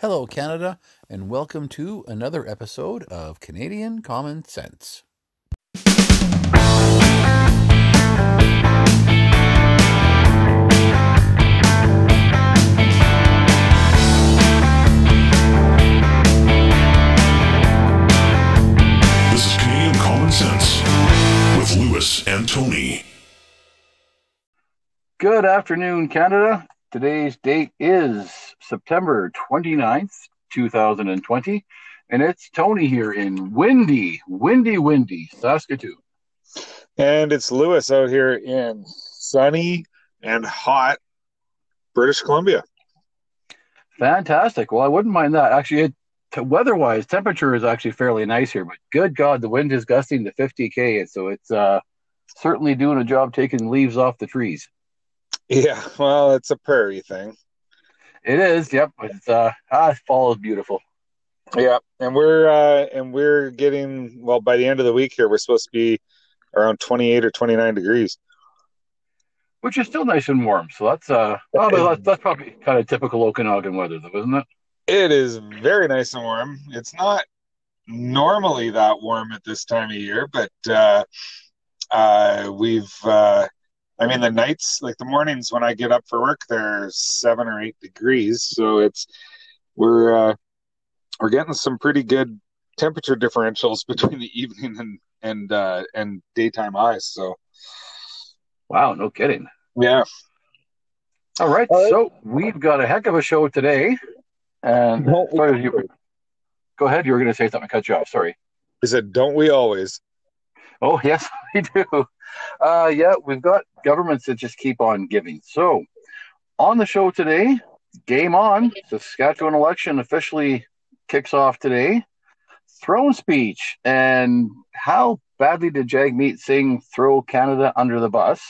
Hello, Canada, and welcome to another episode of Canadian Common Sense. This is Canadian Common Sense with Lewis and Tony. Good afternoon, Canada. Today's date is September 29th, 2020, and it's Tony here in windy Saskatoon. And it's Lewis out here in sunny and hot British Columbia. Fantastic. Well, I wouldn't mind that. Actually, weather-wise, temperature is actually fairly nice here, but good God, the wind is gusting to 50K, so it's certainly doing a job taking leaves off the trees. Yeah, well, it's a prairie thing. It is, yep. It's fall is beautiful. Yeah, and we're getting, well, by the end of the week here, we're supposed to be around 28 or 29 degrees, which is still nice and warm. So that's probably kind of typical Okanagan weather, though, isn't it? It is very nice and warm. It's not normally that warm at this time of year, but the nights, like the mornings when I get up for work, they're 7 or 8 degrees. So we're getting some pretty good temperature differentials between the evening and daytime highs. So, wow, no kidding. Yeah. All right. So we've got a heck of a show today. And go ahead. You were going to say something. Cut you off. Sorry. I said, don't we always? Oh, yes, we do. We've got governments that just keep on giving. So, on the show today, game on. Saskatchewan election officially kicks off today. Throne speech. And how badly did Jagmeet Singh throw Canada under the bus?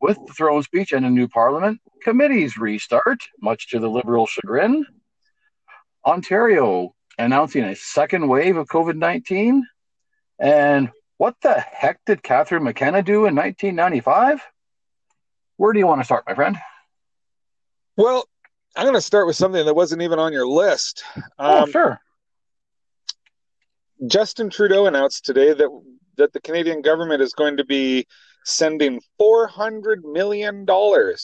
With the throne speech and a new parliament, committees restart, much to the Liberal chagrin. Ontario announcing a second wave of COVID-19. And what the heck did Catherine McKenna do in 1995? Where do you want to start, my friend? Well, I'm going to start with something that wasn't even on your list. Sure. Justin Trudeau announced today that the Canadian government is going to be sending $400 million to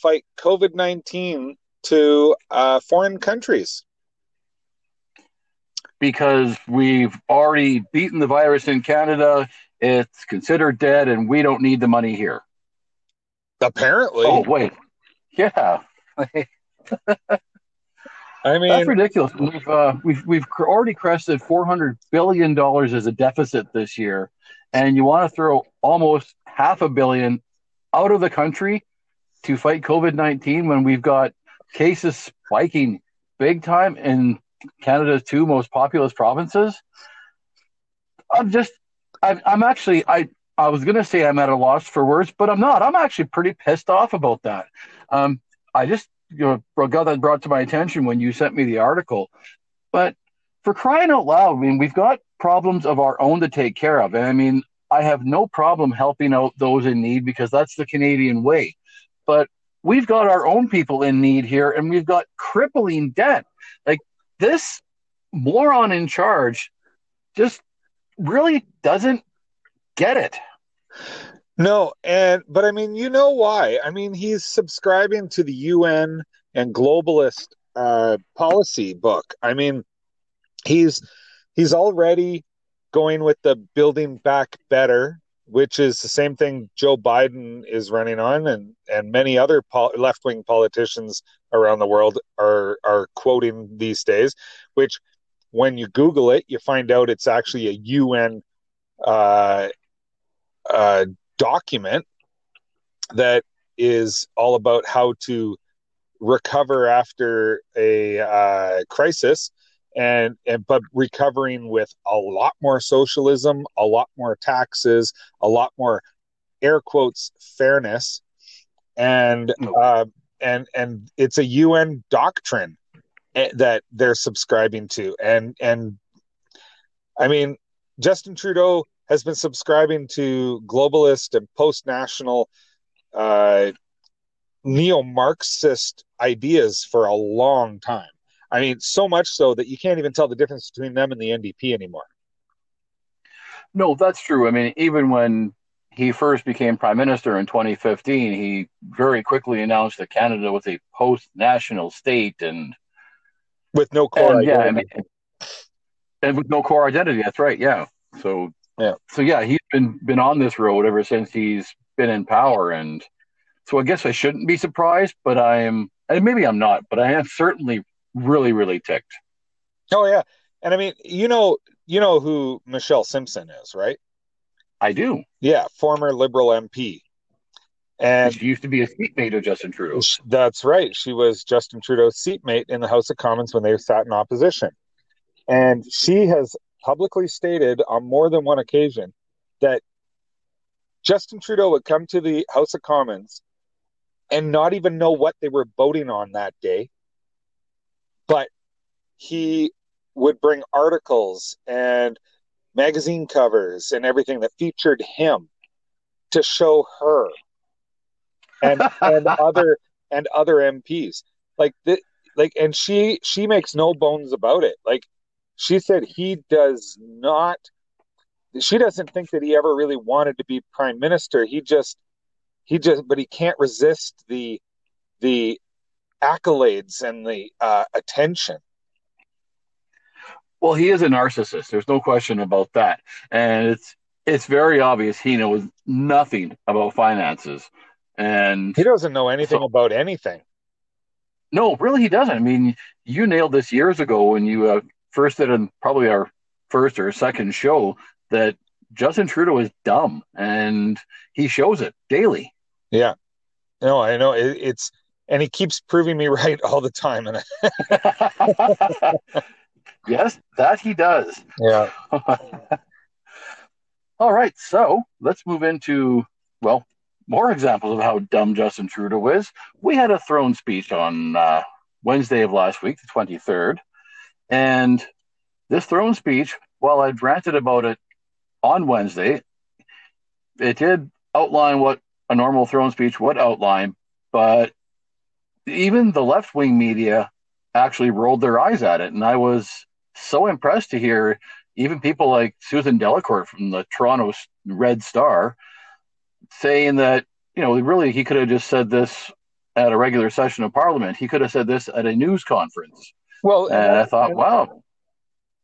fight COVID-19 to foreign countries. Because we've already beaten the virus in Canada, it's considered dead, and we don't need the money here. Apparently. Oh, wait. Yeah. I mean, that's ridiculous. We've already crested $400 billion as a deficit this year, and you want to throw almost $500 million out of the country to fight COVID-19 when we've got cases spiking big time in Canada's two most populous provinces. I was going to say I'm at a loss for words, but I'm not. I'm actually pretty pissed off about that. I got that brought to my attention when you sent me the article. But for crying out loud, I mean, we've got problems of our own to take care of. And I mean, I have no problem helping out those in need because that's the Canadian way. But we've got our own people in need here, and we've got crippling debt. Like, this moron in charge just really doesn't get it. No, but I mean, you know why? I mean, he's subscribing to the UN and globalist policy book. I mean, he's already going with the building back better, which is the same thing Joe Biden is running on, and many other left-wing politicians around the world are quoting these days, which when you Google it, you find out it's actually a UN document that is all about how to recover after a crisis, but recovering with a lot more socialism, a lot more taxes, a lot more air quotes fairness, and it's a UN doctrine that they're subscribing to, and I mean, Justin Trudeau has been subscribing to globalist and post-national neo-Marxist ideas for a long time. I mean, so much so that you can't even tell the difference between them and the NDP anymore. No, that's true. I mean, even when he first became prime minister in 2015, he very quickly announced that Canada was a post-national state and with no core identity. Yeah, I mean, and with no core identity, that's right, yeah. So he's been on this road ever since he's been in power, and so I guess I shouldn't be surprised, but I am certainly really, really ticked. Oh yeah. And I mean, you know who Michelle Simpson is, right? I do. Yeah, former Liberal MP. And she used to be a seatmate of Justin Trudeau. That's right. She was Justin Trudeau's seatmate in the House of Commons when they sat in opposition. And she has publicly stated on more than one occasion that Justin Trudeau would come to the House of Commons and not even know what they were voting on that day, but he would bring articles and magazine covers and everything that featured him to show her and other MPs. And she makes no bones about it. Like, she said she doesn't think that he ever really wanted to be prime minister. But he can't resist the accolades and the attention. Well, he is a narcissist. There's no question about that. And it's very obvious he knows nothing about finances. And he doesn't know anything about anything. No, really, he doesn't. I mean, you nailed this years ago when you first did probably our first or second show that Justin Trudeau is dumb, and he shows it daily. Yeah. No, I know. And he keeps proving me right all the time. Yes, that he does. Yeah. All right. So let's move into, well, more examples of how dumb Justin Trudeau is. We had a throne speech on Wednesday of last week, the 23rd. And this throne speech, while I've ranted about it on Wednesday, it did outline what a normal throne speech would outline, but even the left-wing media actually rolled their eyes at it. And I was so impressed to hear even people like Susan Delacourt from the Toronto Red Star saying that, you know, really he could have just said this at a regular session of Parliament. He could have said this at a news conference. Well, and I thought, wow.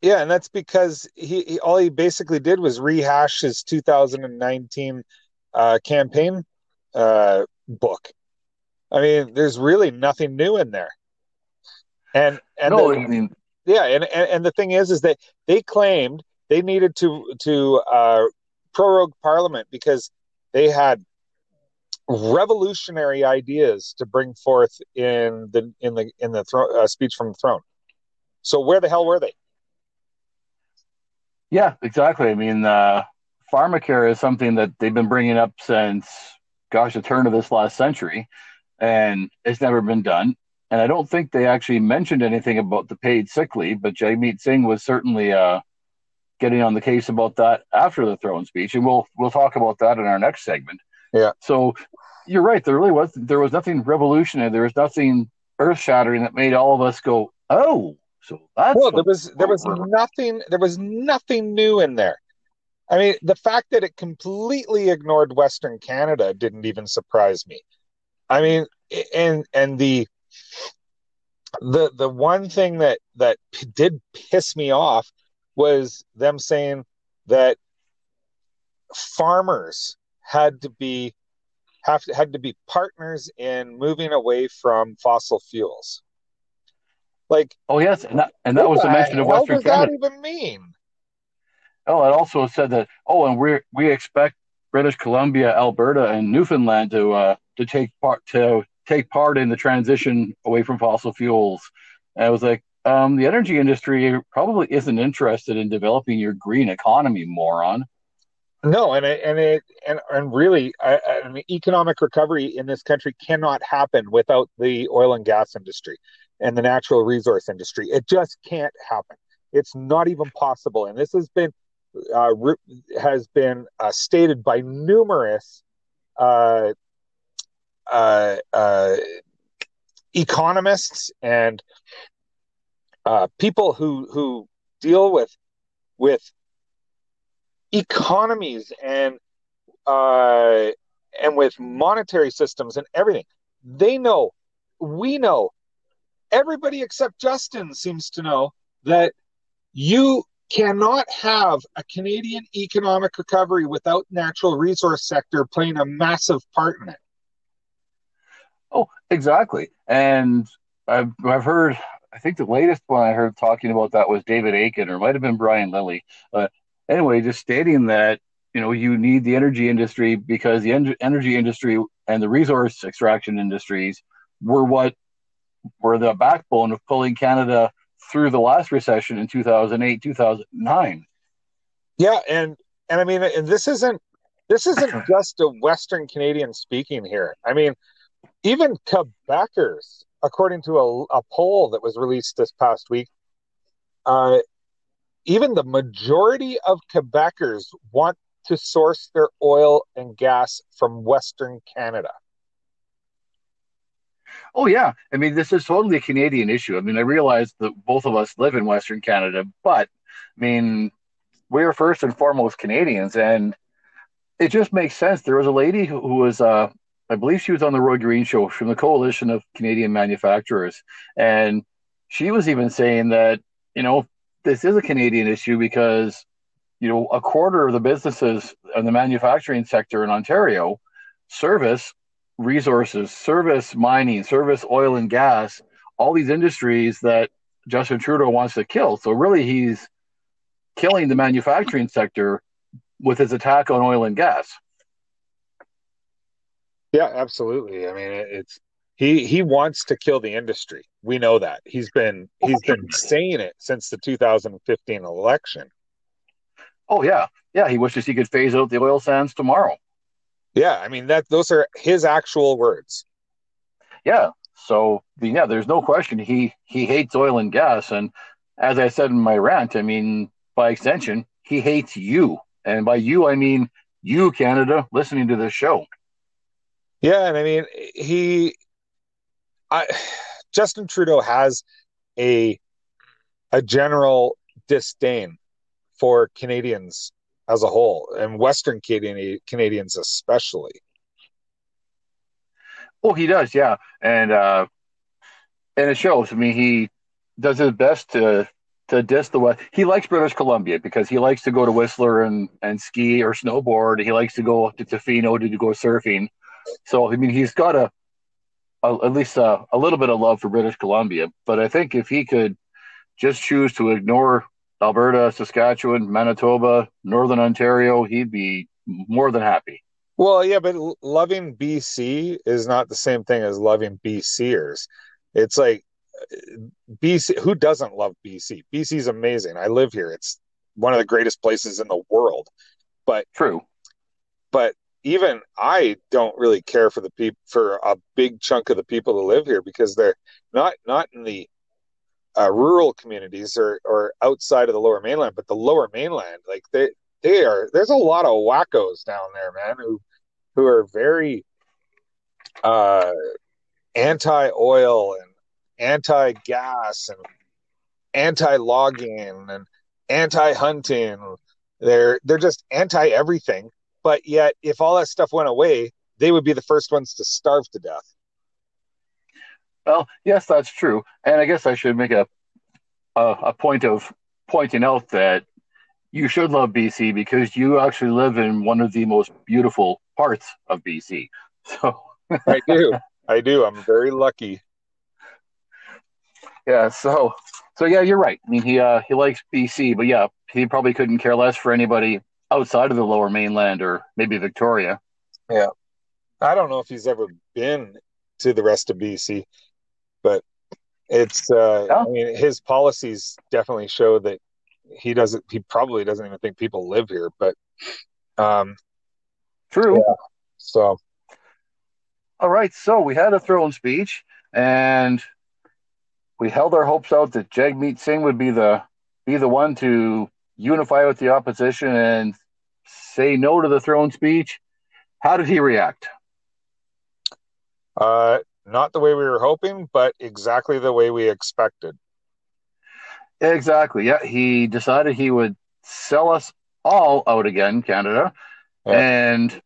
Yeah, and that's because he all he basically did was rehash his 2019 campaign book. I mean, there's really nothing new in there. And the thing is that they claimed they needed to prorogue Parliament because they had revolutionary ideas to bring forth in the speech from the throne. So where the hell were they? Yeah, exactly. I mean, pharmacare is something that they've been bringing up since, gosh, the turn of this last century, and it's never been done. And I don't think they actually mentioned anything about the paid sick leave, but Jagmeet Singh was certainly getting on the case about that after the throne speech, and we'll talk about that in our next segment. Yeah. So you're right. There was nothing revolutionary. There was nothing earth-shattering that made all of us go, oh. So that's there was nothing new in there. I mean, the fact that it completely ignored Western Canada didn't even surprise me. I mean, and the one thing that did piss me off was them saying that farmers had to be partners in moving away from fossil fuels. Like, oh yes, and that was the mention of Western Canada. What does that even mean? Oh, it also said that. Oh, and we expect British Columbia, Alberta, and Newfoundland to take part in the transition away from fossil fuels. And I was like, the energy industry probably isn't interested in developing your green economy, moron. No, really, economic recovery in this country cannot happen without the oil and gas industry and the natural resource industry. It just can't happen. It's not even possible. And this has been stated by numerous economists and people who deal with economies and with monetary systems and everything. They know, we know, everybody except Justin seems to know that you cannot have a Canadian economic recovery without natural resource sector playing a massive part in it. Oh, exactly. And I've heard, I think the latest one I heard talking about that was David Aiken, or it might have been Brian Lilly. Anyway, just stating that, you know, you need the energy industry because the energy industry and the resource extraction industries were the backbone of pulling Canada through the last recession in 2008, 2009. Yeah, and I mean, and this isn't just a Western Canadian speaking here. I mean, even Quebecers, according to a poll that was released this past week, even the majority of Quebecers want to source their oil and gas from Western Canada. Oh, yeah. I mean, this is totally a Canadian issue. I mean, I realize that both of us live in Western Canada, but, I mean, we're first and foremost Canadians, and it just makes sense. There was a lady who was, I believe she was on the Roy Green show from the Coalition of Canadian Manufacturers, and she was even saying that, you know, this is a Canadian issue because, you know, a quarter of the businesses in the manufacturing sector in Ontario service resources, service mining, service oil and gas, all these industries that Justin Trudeau wants to kill. So really he's killing the manufacturing sector with his attack on oil and gas. Yeah, absolutely. I mean, it's he wants to kill the industry. We know that. He's been saying it since the 2015 election. Oh yeah. Yeah, he wishes he could phase out the oil sands tomorrow. Yeah, I mean, those are his actual words. Yeah, so, yeah, there's no question he hates oil and gas. And as I said in my rant, I mean, by extension, he hates you. And by you, I mean you, Canada, listening to this show. Yeah, and I mean, Justin Trudeau has a general disdain for Canadians as a whole, and Western Canadians especially. Well, he does, yeah, and it shows. I mean, he does his best to diss the West. He likes British Columbia because he likes to go to Whistler and ski or snowboard. He likes to go to Tofino to go surfing. So, I mean, he's got at least a little bit of love for British Columbia. But I think if he could just choose to ignore Alberta, Saskatchewan, Manitoba, Northern Ontario, he'd be more than happy. Well, yeah, but loving BC is not the same thing as loving BCers. It's like BC, who doesn't love BC? BC's amazing. I live here. It's one of the greatest places in the world. But true. But even I don't really care for for a big chunk of the people that live here because they're not in the rural communities or outside of the Lower Mainland, but the Lower Mainland, like they are. There's a lot of wackos down there, man, who are very anti-oil and anti-gas and anti-logging and anti-hunting. They're just anti-everything. But yet, if all that stuff went away, they would be the first ones to starve to death. Well, yes, that's true. And I guess I should make a point of pointing out that you should love BC because you actually live in one of the most beautiful parts of BC. So I do. I'm very lucky. Yeah. So yeah, you're right. I mean, he likes BC, but yeah, he probably couldn't care less for anybody outside of the Lower Mainland or maybe Victoria. Yeah. I don't know if he's ever been to the rest of BC. But it's, I mean, his policies definitely show that he probably doesn't even think people live here, but. True. Yeah, so. All right. So we had a throne speech and we held our hopes out that Jagmeet Singh would be the one to unify with the opposition and say no to the throne speech. How did he react? Not the way we were hoping, but exactly the way we expected. Exactly. Yeah, he decided he would sell us all out again, Canada, and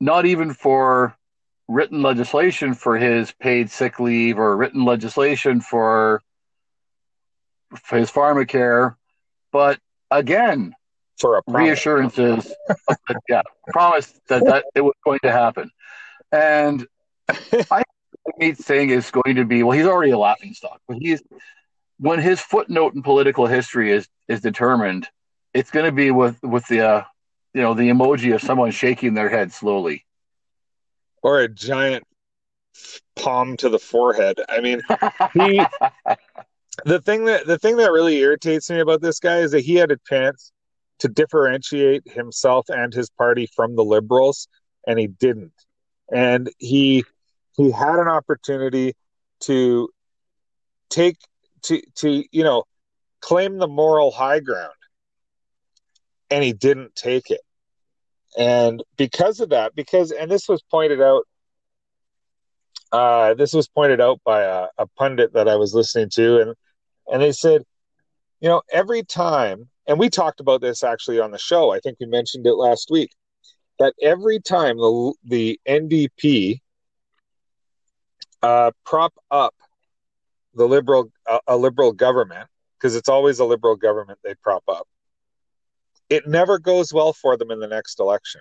not even for written legislation for his paid sick leave or written legislation for his pharmacare, but again, for a promise. Reassurances, promise that it was going to happen. And I think Singh is going to be, well, he's already a laughingstock, but when his footnote in political history is determined, it's going to be with the the emoji of someone shaking their head slowly, or a giant palm to the forehead. I mean, the thing that really irritates me about this guy is that he had a chance to differentiate himself and his party from the Liberals, and he didn't. And he had an opportunity to claim the moral high ground, and he didn't take it. And because of that, and this was pointed out by a pundit that I was listening to, and they said, every time, and we talked about this actually on the show, I think we mentioned it last week, that every time the NDP prop up the Liberal, a Liberal government, because it's always a Liberal government they prop up, it never goes well for them in the next election.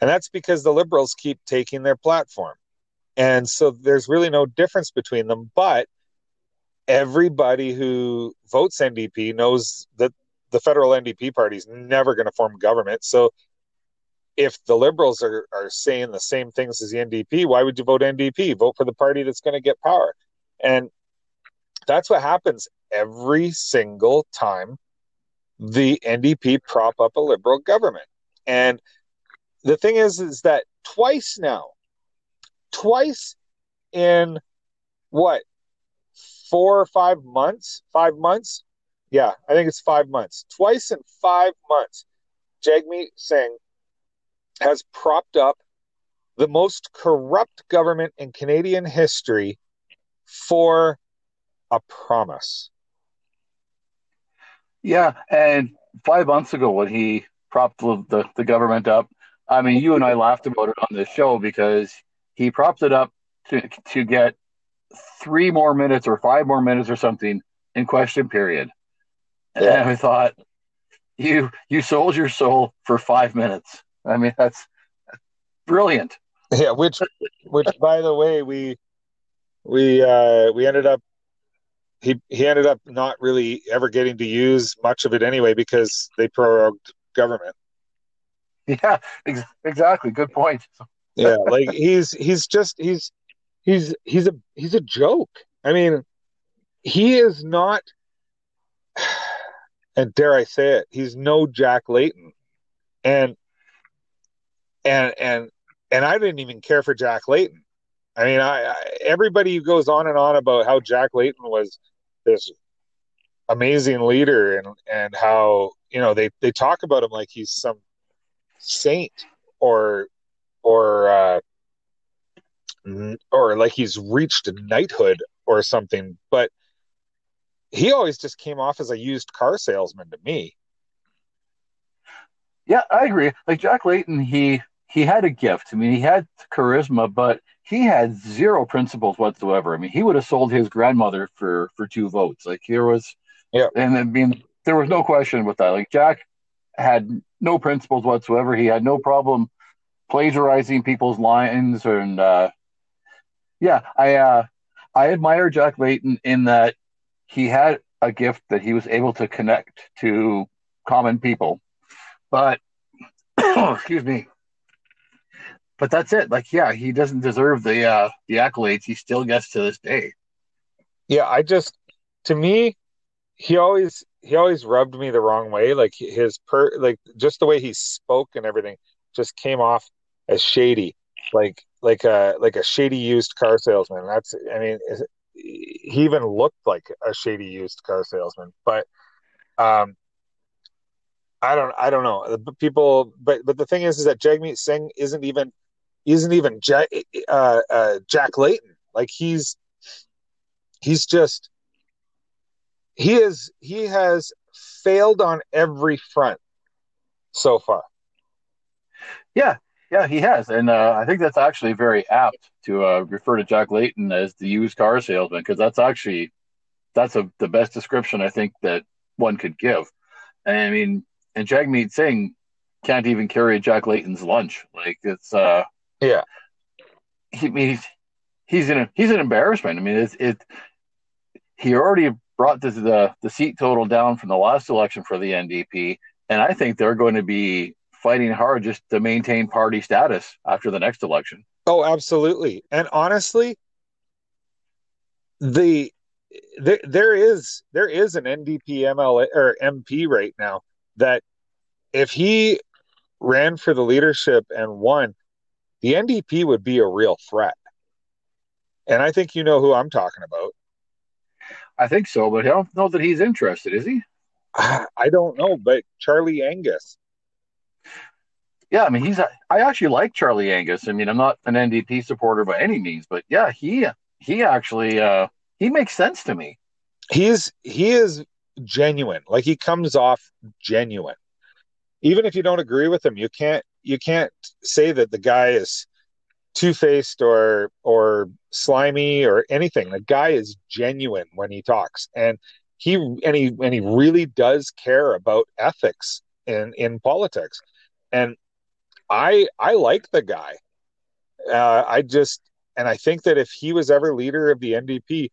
And that's because the Liberals keep taking their platform. And so there's really no difference between them. But everybody who votes NDP knows that the federal NDP party is never going to form government. So if the Liberals are saying the same things as the NDP, why would you vote NDP? Vote for the party that's going to get power. And that's what happens every single time the NDP prop up a Liberal government. And the thing is that twice in what, 4 or 5 months, 5 months? Yeah, I think it's 5 months. Twice in 5 months, Jagmeet Singh has propped up the most corrupt government in Canadian history for a promise. Yeah, and 5 months ago when he propped the government up, I mean, you and I laughed about it on this show because he propped it up to get 3 more minutes or 5 more minutes or something in question period. And I thought, you sold your soul for 5 minutes. I mean, that's brilliant. Yeah, which by the way, we ended up. He ended up not really ever getting to use much of it anyway because they prorogued government. Yeah, exactly. Good point. Yeah, like he's a joke. I mean, he is not, and dare I say it, he's no Jack Layton, and I didn't even care for Jack Layton. I mean, everybody goes on and on about how Jack Layton was this amazing leader and how, they talk about him like he's some saint or like he's reached knighthood or something. But he always just came off as a used car salesman to me. Yeah, I agree. Like Jack Layton, he had a gift. I mean, he had charisma, but he had zero principles whatsoever. I mean, he would have sold his grandmother for 2 votes. Like there was, and I mean, there was no question with that. Like Jack had no principles whatsoever. He had no problem plagiarizing people's lines, and I admire Jack Layton in that he had a gift that he was able to connect to common people. But excuse me. But that's it. Like, yeah, he doesn't deserve the accolades he still gets to this day. Yeah, to me, he always rubbed me the wrong way. Like just the way he spoke and everything just came off as shady, like a shady used car salesman. He even looked like a shady used car salesman. But I don't know. But the thing is that Jagmeet Singh isn't even isn't even Jack Layton. Like he's just, he has failed on every front so far. Yeah, he has. And I think that's actually very apt to refer to Jack Layton as the used car salesman, because that's actually, the best description I think that one could give. I mean, and Jagmeet Singh can't even carry Jack Layton's lunch. Like it's, yeah. I mean, he's an embarrassment. I mean, he already brought the seat total down from the last election for the NDP, and I think they're going to be fighting hard just to maintain party status after the next election. Oh, absolutely. And honestly, there is an NDP MLA or MP right now that if he ran for the leadership and won, the NDP would be a real threat. And I think you know who I'm talking about. I think so, but I don't know that he's interested, is he? I don't know, but Charlie Angus. Yeah, I mean, I actually like Charlie Angus. I mean, I'm not an NDP supporter by any means, but yeah, he actually he makes sense to me. He is genuine. Like he comes off genuine. Even if you don't agree with him, you can't say that the guy is two-faced or slimy or anything. The guy is genuine when he talks, and he really does care about ethics in politics. And I like the guy. I think that if he was ever leader of the NDP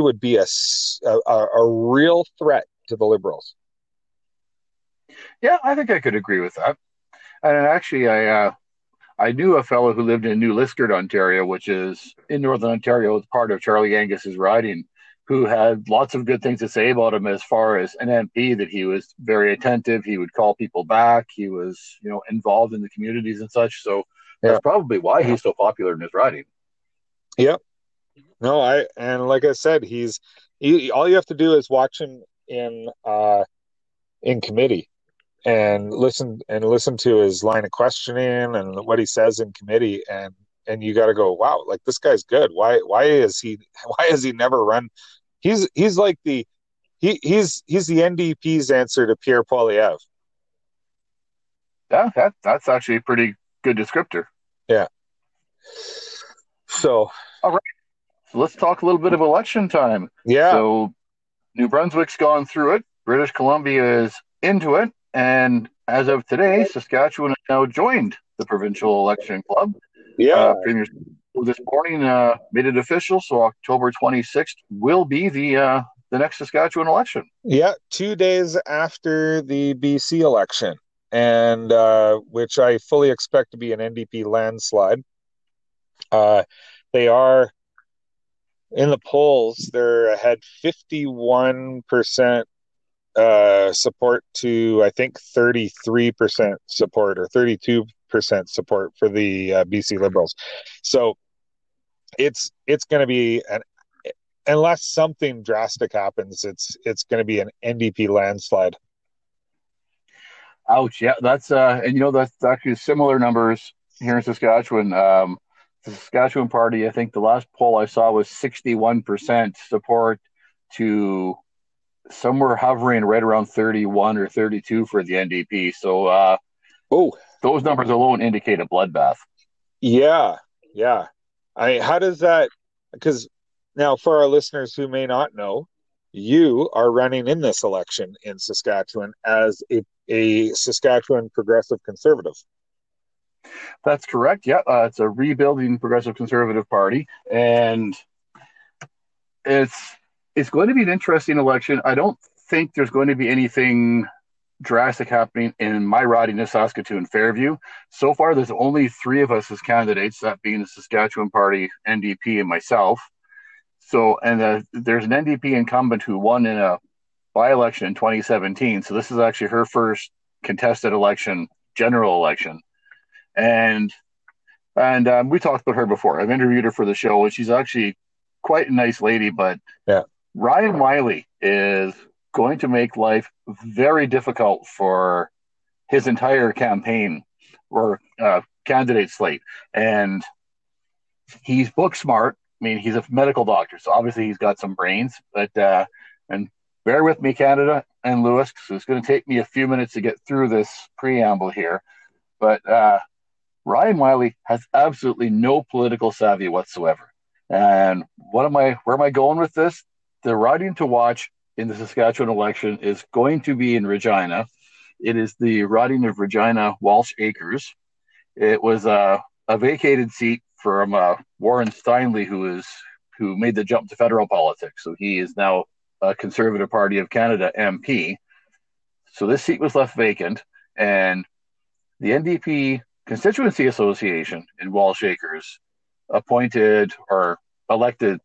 would be a real threat to the Liberals. Yeah, I think I could agree with that. And actually, I knew a fellow who lived in New Liskert, Ontario, which is in Northern Ontario. It's part of Charlie Angus's riding, who had lots of good things to say about him as far as an MP, that he was very attentive. He would call people back. He was, involved in the communities and such. So that's probably why he's so popular in his riding. Yep. No, and like I said, all you have to do is watch him in committee and listen to his line of questioning and what he says in committee. And you got to go, wow, like this guy's good. Why has he never run? He's the NDP's answer to Pierre Poilievre. Yeah, that's actually a pretty good descriptor. Yeah. So, all right. So let's talk a little bit of election time. Yeah. So New Brunswick's gone through it. British Columbia is into it. And as of today, Saskatchewan has now joined the provincial election club. Yeah. Premier this morning made it official, so October 26th will be the next Saskatchewan election. Yeah, 2 days after the BC election, and which I fully expect to be an NDP landslide. They are, in the polls, they're ahead 51% support to, I think, 33% support or 32% support for the BC Liberals. So it's going to be unless something drastic happens, it's going to be an NDP landslide. Ouch. Yeah, that's that's actually similar numbers here in Saskatchewan. The Saskatchewan Party, I think the last poll I saw was 61% support to somewhere hovering right around 31 or 32 for the NDP. So those numbers alone indicate a bloodbath. Yeah. I mean, how does that? Because now, for our listeners who may not know, you are running in this election in Saskatchewan as a Saskatchewan Progressive Conservative. That's correct. Yeah, it's a rebuilding Progressive Conservative Party, and it's going to be an interesting election. I don't think there's going to be anything drastic happening in my riding of Saskatoon Fairview. So far, there's only three of us as candidates, that being the Saskatchewan Party, NDP, and myself. So, and there's an NDP incumbent who won in a by-election in 2017. So this is actually her first contested election, general election. And we talked about her before. I've interviewed her for the show, and she's actually quite a nice lady. But yeah, Ryan Meili is going to make life very difficult for his entire campaign or candidate slate. And he's book smart. I mean, he's a medical doctor, so obviously he's got some brains. But and bear with me, Canada and Lewis, because it's going to take me a few minutes to get through this preamble here. But Ryan Meili has absolutely no political savvy whatsoever. And where am I going with this? The riding to watch in the Saskatchewan election is going to be in Regina. It is the riding of Regina Walsh Acres. It was a vacated seat from Warren Steinley, who made the jump to federal politics. So he is now a Conservative Party of Canada MP. So this seat was left vacant, and the NDP Constituency Association in Walsh Acres appointed or elected,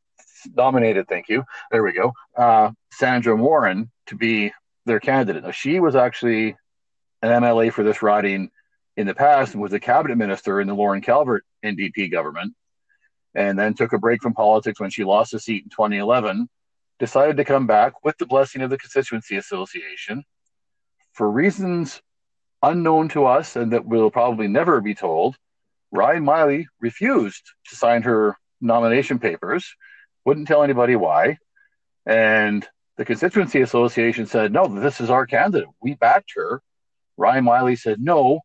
nominated, thank you, there we go, Sandra Warren to be their candidate. Now, she was actually an MLA for this riding in the past and was a cabinet minister in the Lauren Calvert NDP government, and then took a break from politics when she lost a seat in 2011, decided to come back with the blessing of the Constituency Association for reasons unknown to us and that will probably never be told. Ryan Meili refused to sign her nomination papers, wouldn't tell anybody why, and the Constituency Association said, no, this is our candidate. We backed her. Ryan Meili said no,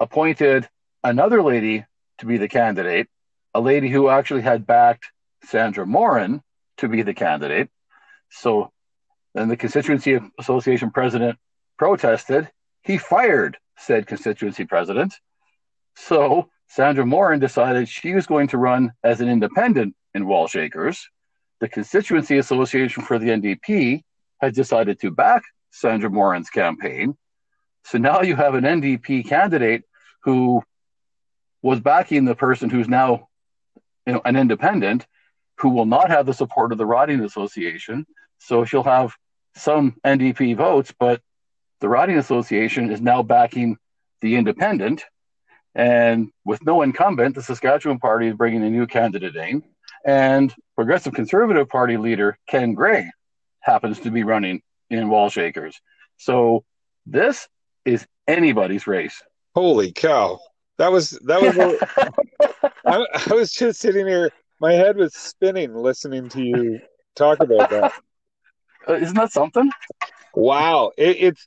appointed another lady to be the candidate, a lady who actually had backed Sandra Morin to be the candidate. So then the Constituency Association president protested. He fired said constituency president. So Sandra Morin decided she was going to run as an independent in Walsh Acres. The Constituency Association for the NDP had decided to back Sandra Morin's campaign. So now you have an NDP candidate who was backing the person who's now, you know, an independent, who will not have the support of the Riding Association. So she'll have some NDP votes, but the Riding Association is now backing the independent. And with no incumbent, the Saskatchewan Party is bringing a new candidate in. And Progressive Conservative Party leader Ken Gray happens to be running in Walsh Acres. So this is anybody's race. Holy cow. That was I was just sitting here. My head was spinning listening to you talk about that. Isn't that something? Wow. It's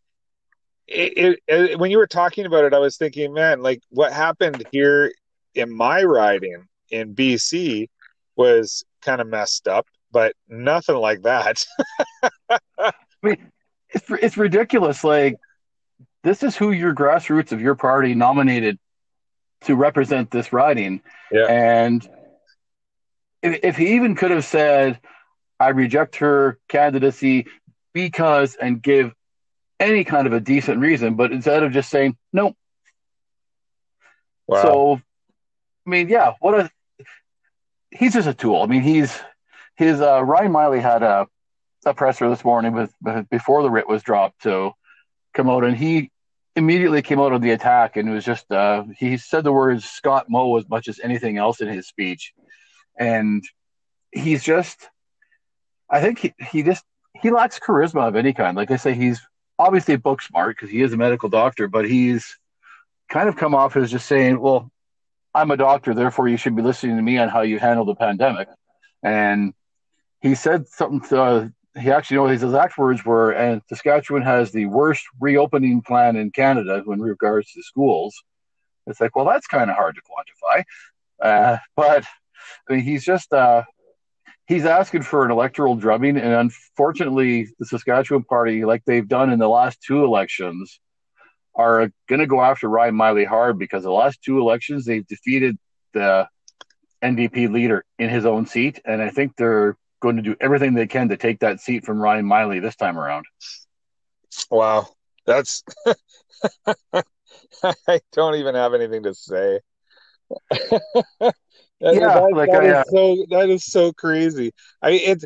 when you were talking about it, I was thinking, man, like what happened here in my riding in BC was kind of messed up, but nothing like that. I mean, it's ridiculous. Like, this is who your grassroots of your party nominated to represent this riding. Yeah. And if he even could have said, I reject her candidacy because, and give any kind of a decent reason, but instead of just saying, nope. Wow. So, I mean, yeah, he's just a tool. I mean, Ryan Meili had a presser this morning before the writ was dropped to come out, and he immediately came out on the attack, and it was just, he said the words Scott Moe as much as anything else in his speech. And he's just, I think he lacks charisma of any kind. Like I say, he's obviously book smart because he is a medical doctor, but he's kind of come off as just saying, well, I'm a doctor, therefore you should be listening to me on how you handle the pandemic. And he said something his exact words were, and Saskatchewan has the worst reopening plan in Canada in regards to schools. It's like, well, that's kind of hard to quantify. But I mean, he's just, he's asking for an electoral drubbing. And unfortunately, the Saskatchewan Party, like they've done in the last two elections, are going to go after Ryan Meili hard, because the last two elections, they've defeated the NDP leader in his own seat. And I think they're going to do everything they can to take that seat from Ryan Meili this time around. Wow. That's, I don't even have anything to say. That is so crazy. I mean,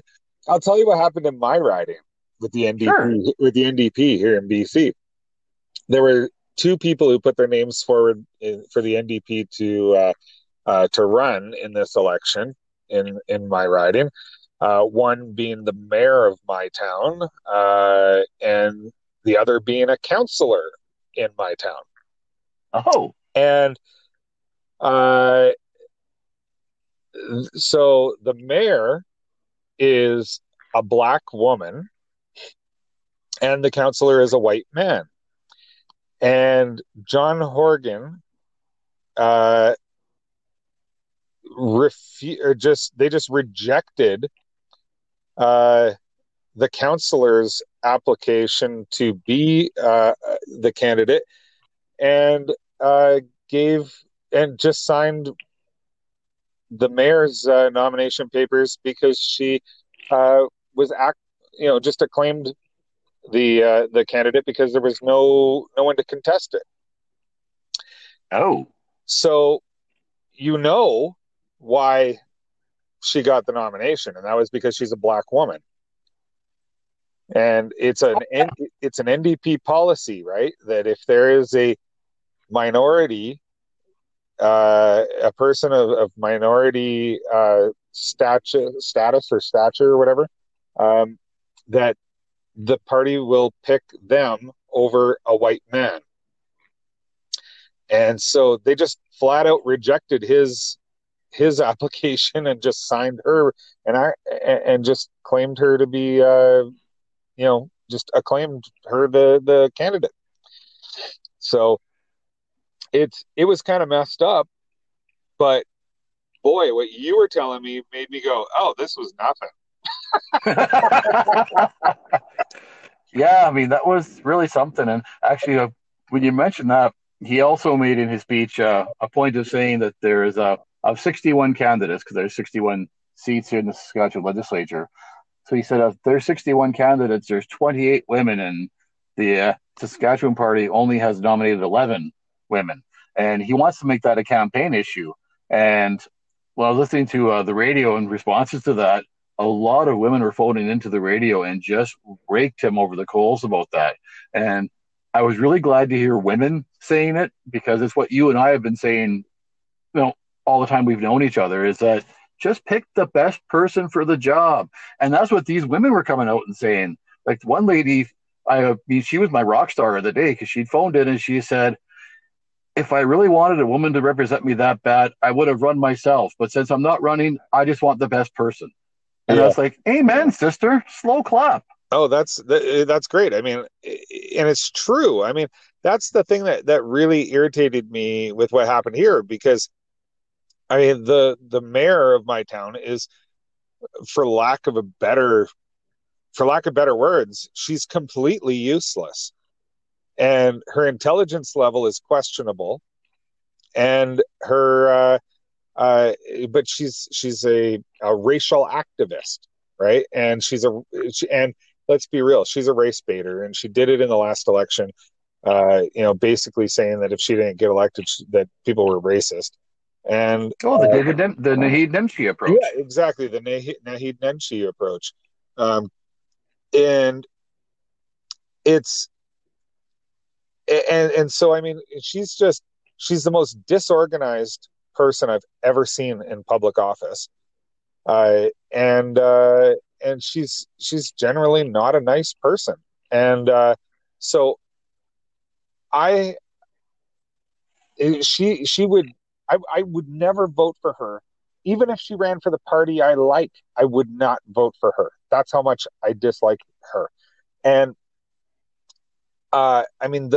I'll tell you what happened in my riding with the NDP. Sure. With the NDP here in BC, there were two people who put their names forward for the NDP to run in this election in my riding. One being the mayor of my town, and the other being a councillor in my town. Oh, and So the mayor is a black woman and the councillor is a white man. And John Horgan just rejected the councillor's application to be the candidate, and just signed the mayor's nomination papers because she just acclaimed the candidate because there was no one to contest it. Oh, so you know why she got the nomination, and that was because she's a black woman. And it's an NDP policy, right? That if there is a minority, a person of minority stature or whatever, that the party will pick them over a white man. And so they just flat out rejected his application and just signed her, and just claimed her to be. Just acclaimed her the candidate. So it was kind of messed up, but boy, what you were telling me made me go, oh, this was nothing. Yeah, I mean, that was really something. And actually, when you mentioned that, he also made in his speech a point of saying that there is of 61 candidates, because there's 61 seats here in the Saskatchewan legislature. So he said, there's 61 candidates, there's 28 women, and the Saskatchewan party only has nominated 11 women. And he wants to make that a campaign issue. And while I was listening to the radio in responses to that, a lot of women were phoning into the radio and just raked him over the coals about that. And I was really glad to hear women saying it, because it's what you and I have been saying, all the time we've known each other, is that just pick the best person for the job. And that's what these women were coming out and saying. Like, one lady, she was my rock star of the day, because she phoned in and she said, if I really wanted a woman to represent me that bad, I would have run myself. But since I'm not running, I just want the best person. And yeah. I was like, amen, sister, slow clap. Oh, that's great. I mean, and it's true. I mean, that's the thing that really irritated me with what happened here, because I mean, the mayor of my town is, for lack of better words, she's completely useless, and her intelligence level is questionable, and but she's a racial activist, right? And and let's be real, she's a race baiter, and she did it in the last election, basically saying that if she didn't get elected, that people were racist. And the Naheed Nenshi approach. Yeah, exactly, the Naheed Nenshi approach. And it's and so I mean, she's the most disorganized person I've ever seen in public office. And she's generally not a nice person. And I would never vote for her. Even if she ran for the party I like, I would not vote for her. That's how much I dislike her. And I mean,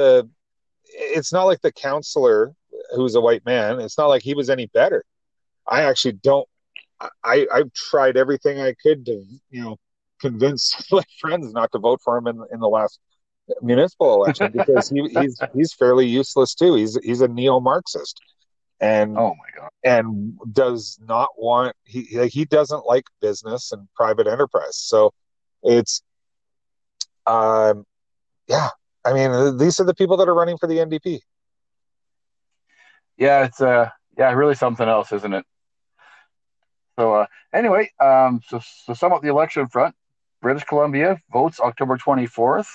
it's not like the counselor, who's a white man, it's not like he was any better. I actually don't. I've tried everything I could to, convince my friends not to vote for him in the last municipal election, because he's fairly useless too. He's a neo-Marxist. And oh my God! And does not want he doesn't like business and private enterprise. So it's, yeah. I mean, these are the people that are running for the NDP. Yeah, it's really something else, isn't it? So anyway, so sum up the election front. British Columbia votes October 24th.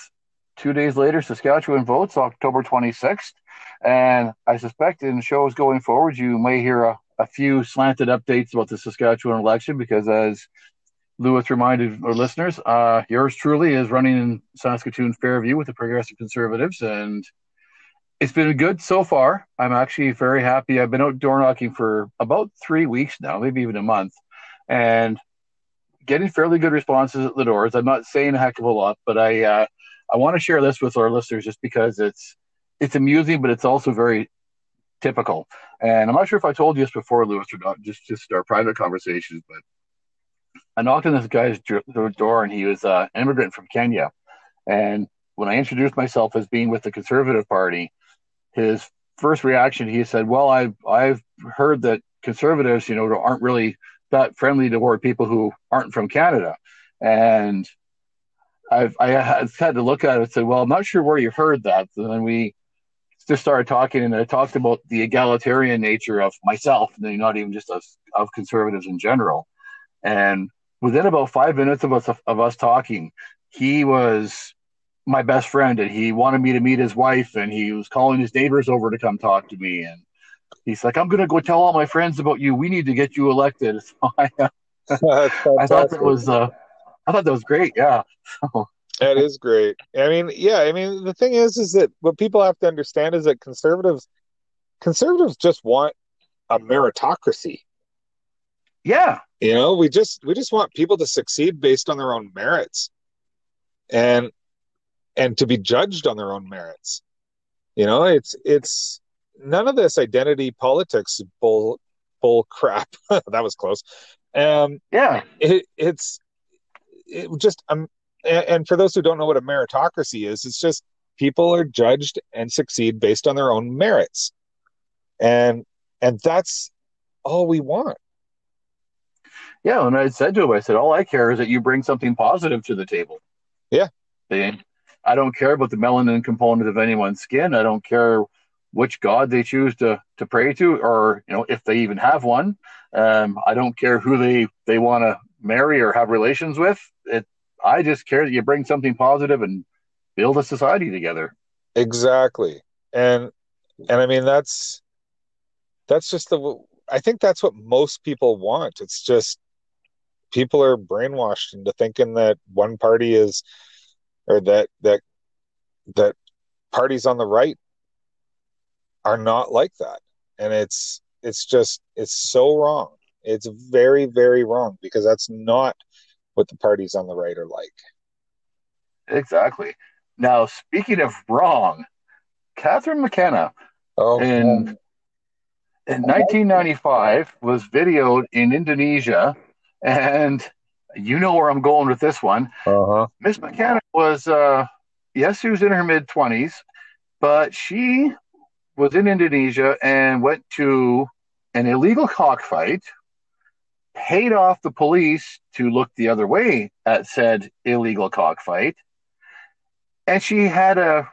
2 days later, Saskatchewan votes October 26th. And I suspect in shows going forward, you may hear a few slanted updates about the Saskatchewan election, because as Lewis reminded our listeners, yours truly is running in Saskatoon Fairview with the Progressive Conservatives. And It's been good so far. I'm actually very happy. I've been out door knocking for about 3 weeks now, maybe even a month, and getting fairly good responses at the doors. I'm not saying a heck of a lot, but I want to share this with our listeners just because it's amusing, but it's also very typical. And I'm not sure if I told you this before, Lewis, or not, just our private conversations, but I knocked on this guy's door, and he was an immigrant from Kenya. And when I introduced myself as being with the Conservative Party, his first reaction, he said, well, I've heard that Conservatives, you know, aren't really that friendly toward people who aren't from Canada. And I had to look at it and say, well, I'm not sure where you heard that. And then we just started talking, and I talked about the egalitarian nature of myself, not even just of Conservatives in general. And within about 5 minutes of us talking, he was my best friend, and he wanted me to meet his wife, and he was calling his neighbors over to come talk to me. And he's like, I'm going to go tell all my friends about you. We need to get you elected. So I thought that was great. Yeah. That is great. I mean, yeah. I mean, the thing is that what people have to understand is that conservatives just want a meritocracy. Yeah. You know, we just want people to succeed based on their own merits. And to be judged on their own merits. You know, it's none of this identity politics bull crap. That was close. Yeah, it's just and for those who don't know what a meritocracy is, it's just people are judged and succeed based on their own merits. And that's all we want. Yeah, and I said to him, I said, all I care is that you bring something positive to the table. Yeah. I don't care about the melanin component of anyone's skin. I don't care which god they choose to pray to, or, you know, if they even have one. I don't care who they want to marry or have relations with. I just care that you bring something positive and build a society together. Exactly. And I mean, that's just I think that's what most people want. It's just people are brainwashed into thinking that one party is, or that parties on the right are not like that, and it's so wrong. It's very, very wrong, because that's not what the parties on the right are like. Exactly. Now, speaking of wrong, Catherine McKenna in 1995 was videoed in Indonesia, and you know where I'm going with this one. Miss McKenna was, yes, she was in her mid-20s, but she was in Indonesia and went to an illegal cockfight, paid off the police to look the other way at said illegal cockfight, and she had a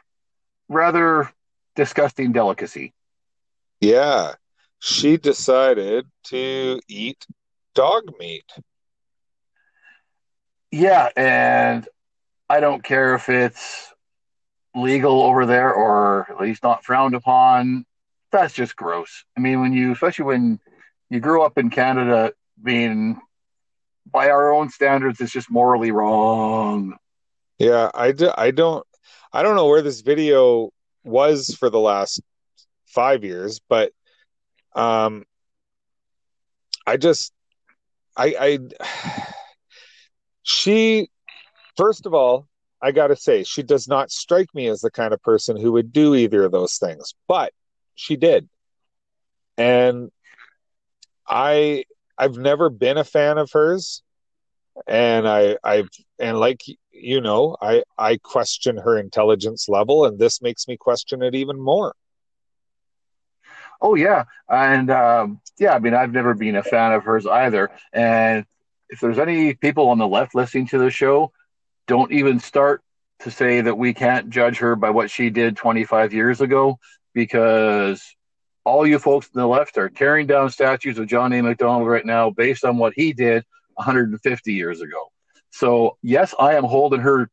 rather disgusting delicacy. Yeah, she decided to eat dog meat. Yeah, and I don't care if it's legal over there or at least not frowned upon. That's just gross. I mean, especially when you grew up in Canada, being by our own standards, it's just morally wrong. Yeah, I don't know where this video was for the last 5 years, but she, first of all, I got to say, she does not strike me as the kind of person who would do either of those things, but she did. And I've never been a fan of hers. And I question her intelligence level, and this makes me question it even more. Oh yeah. And yeah, I mean, I've never been a fan of hers either. And if there's any people on the left listening to the show, don't even start to say that we can't judge her by what she did 25 years ago, because all you folks on the left are tearing down statues of John A. McDonald right now based on what he did 150 years ago. So, yes, I am holding her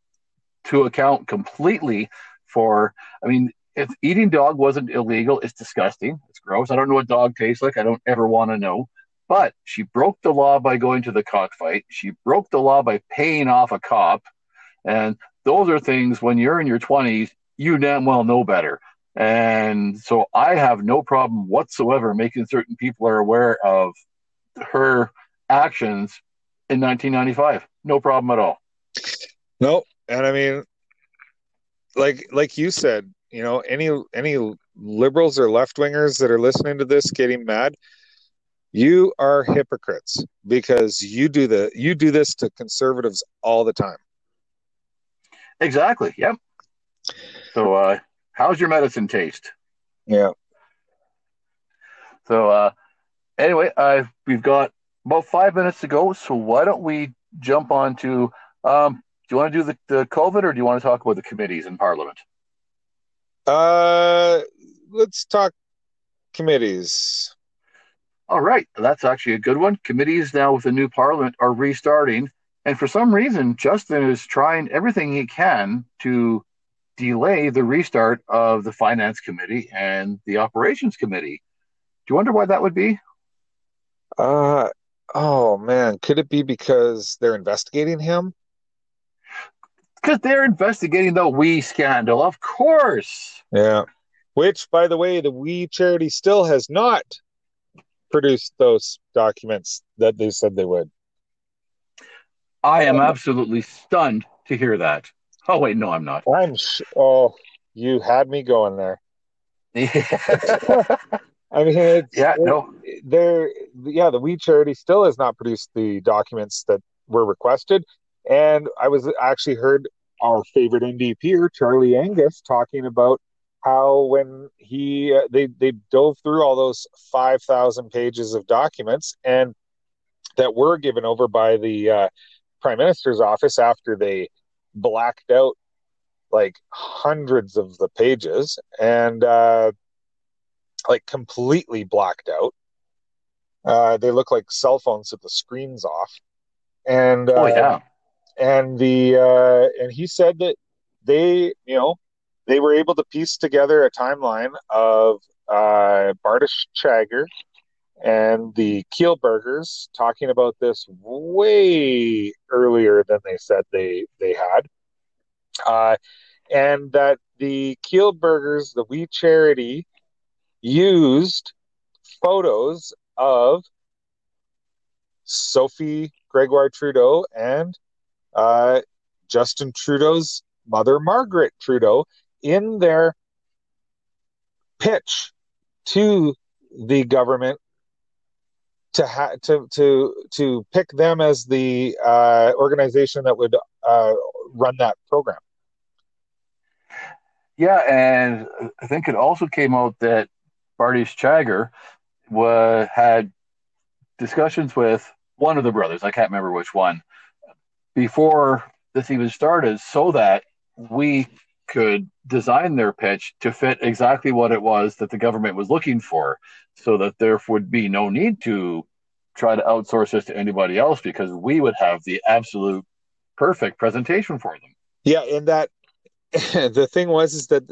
to account completely for, I mean, if eating dog wasn't illegal, it's disgusting. It's gross. I don't know what dog tastes like. I don't ever want to know. But she broke the law by going to the cockfight. She broke the law by paying off a cop. And those are things, when you're in your 20s, you damn well know better. And so I have no problem whatsoever making certain people are aware of her actions in 1995. No problem at all. No. And I mean, like you said, you know, any liberals or left-wingers that are listening to this getting mad, you are hypocrites, because you do this to conservatives all the time. Exactly. Yep. So how's your medicine taste? Yeah. So anyway, we've got about 5 minutes to go, so why don't we jump on to do you want to do the COVID, or do you want to talk about the committees in Parliament? Let's talk committees. All right. That's actually a good one. Committees now with the new Parliament are restarting. And for some reason, Justin is trying everything he can to delay the restart of the Finance Committee and the Operations Committee. Do you wonder why that would be? Oh, man. Could it be because they're investigating him? Because they're investigating the WE scandal, of course. Yeah. Which, by the way, the WE Charity still has not produced those documents that they said they would. I am absolutely stunned to hear that. Oh, wait, no, I'm not. You had me going there. Yeah. I mean, the WE Charity still has not produced the documents that were requested. And I actually heard our favorite NDPer, Charlie Angus, talking about how when they dove through all those 5,000 pages of documents and that were given over by the Prime Minister's office after they blacked out like hundreds of the pages and like completely blacked out. They look like cell phones with the screens off. And and he said that they were able to piece together a timeline of Bardish Chagger and the Kielbergers talking about this way earlier than they said they had, and that the Kielbergers, the WE Charity, used photos of Sophie Gregoire Trudeau and Justin Trudeau's mother, Margaret Trudeau, in their pitch to the government to pick them as the organization that would run that program. Yeah, and I think it also came out that Bardish Chagger had discussions with one of the brothers, I can't remember which one, before this even started, so that we could design their pitch to fit exactly what it was that the government was looking for, so that there would be no need to try to outsource this to anybody else, because we would have the absolute perfect presentation for them. Yeah, and that the thing is that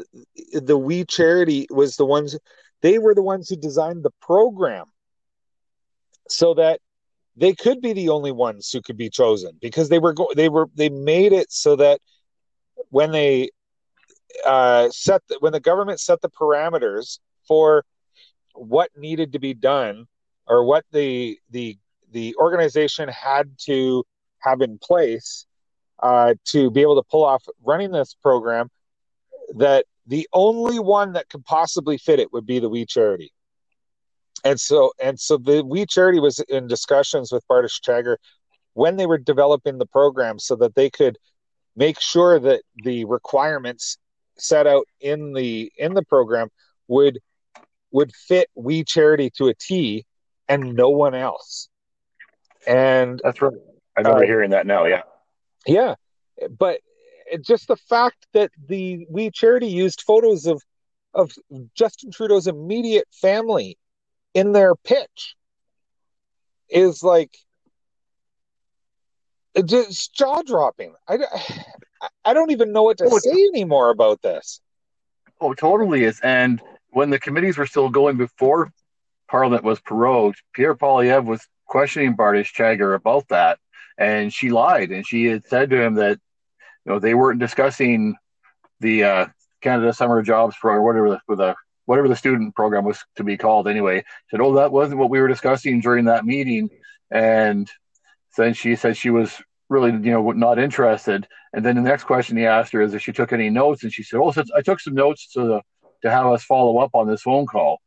the WE Charity was the ones who designed the program, so that they could be the only ones who could be chosen, because they made it so that when they when the government set the parameters for what needed to be done, or what the organization had to have in place to be able to pull off running this program, that the only one that could possibly fit it would be the WE Charity. And so the WE Charity was in discussions with Bardish Chagger when they were developing the program, so that they could make sure that the requirements set out in the program would fit WE Charity to a T and no one else. And that's right. I remember hearing that now. Yeah. Yeah. But just the fact that the WE Charity used photos of Justin Trudeau's immediate family in their pitch is like just jaw dropping. I don't even know what to say anymore about this. Oh, totally is. And when the committees were still going before Parliament was prorogued, Pierre Poilievre was questioning Bardish Chagger about that. And she lied. And she had said to him that, you know, they weren't discussing the Canada Summer Jobs Program, whatever the student program was to be called anyway, said, oh, that wasn't what we were discussing during that meeting. And then she said she was really, not interested. And then the next question he asked her is if she took any notes. And she said, oh, I took some notes to have us follow up on this phone call.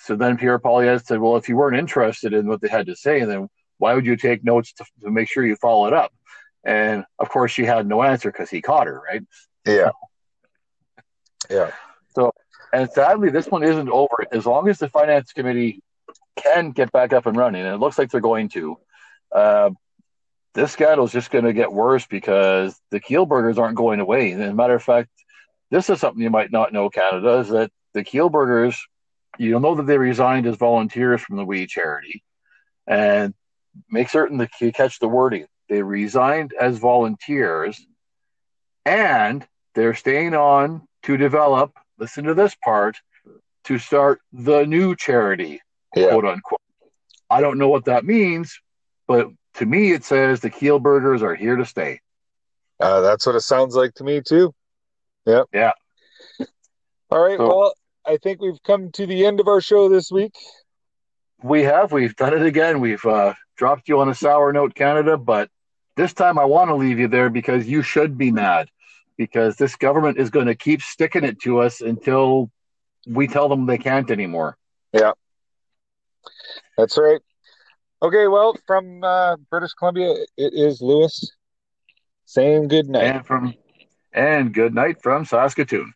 So then Pierre Poilievre said, well, if you weren't interested in what they had to say, then why would you take notes to make sure you follow it up? And, of course, she had no answer because he caught her, right? Yeah. Yeah. So, and sadly, this one isn't over. As long as the Finance Committee can get back up and running, and it looks like they're going to, this scandal is just going to get worse because the Kielbergers aren't going away. And as a matter of fact, this is something you might not know, Canada, is that the Kielbergers, you'll know that they resigned as volunteers from the WE Charity. And make certain that you catch the wording. They resigned as volunteers, and they're staying on to develop, listen to this part, to start the new charity, quote unquote. I don't know what that means, but to me it says the Kielbergers are here to stay. That's what it sounds like to me too. Yep. Yeah. All right, well, I think we've come to the end of our show this week. We have. We've done it again. We've dropped you on a sour note, Canada, but this time I want to leave you there because you should be mad, because this government is going to keep sticking it to us until we tell them they can't anymore. Yeah. That's right. Okay, well, from British Columbia, it is Lewis saying good night. And good night from Saskatoon.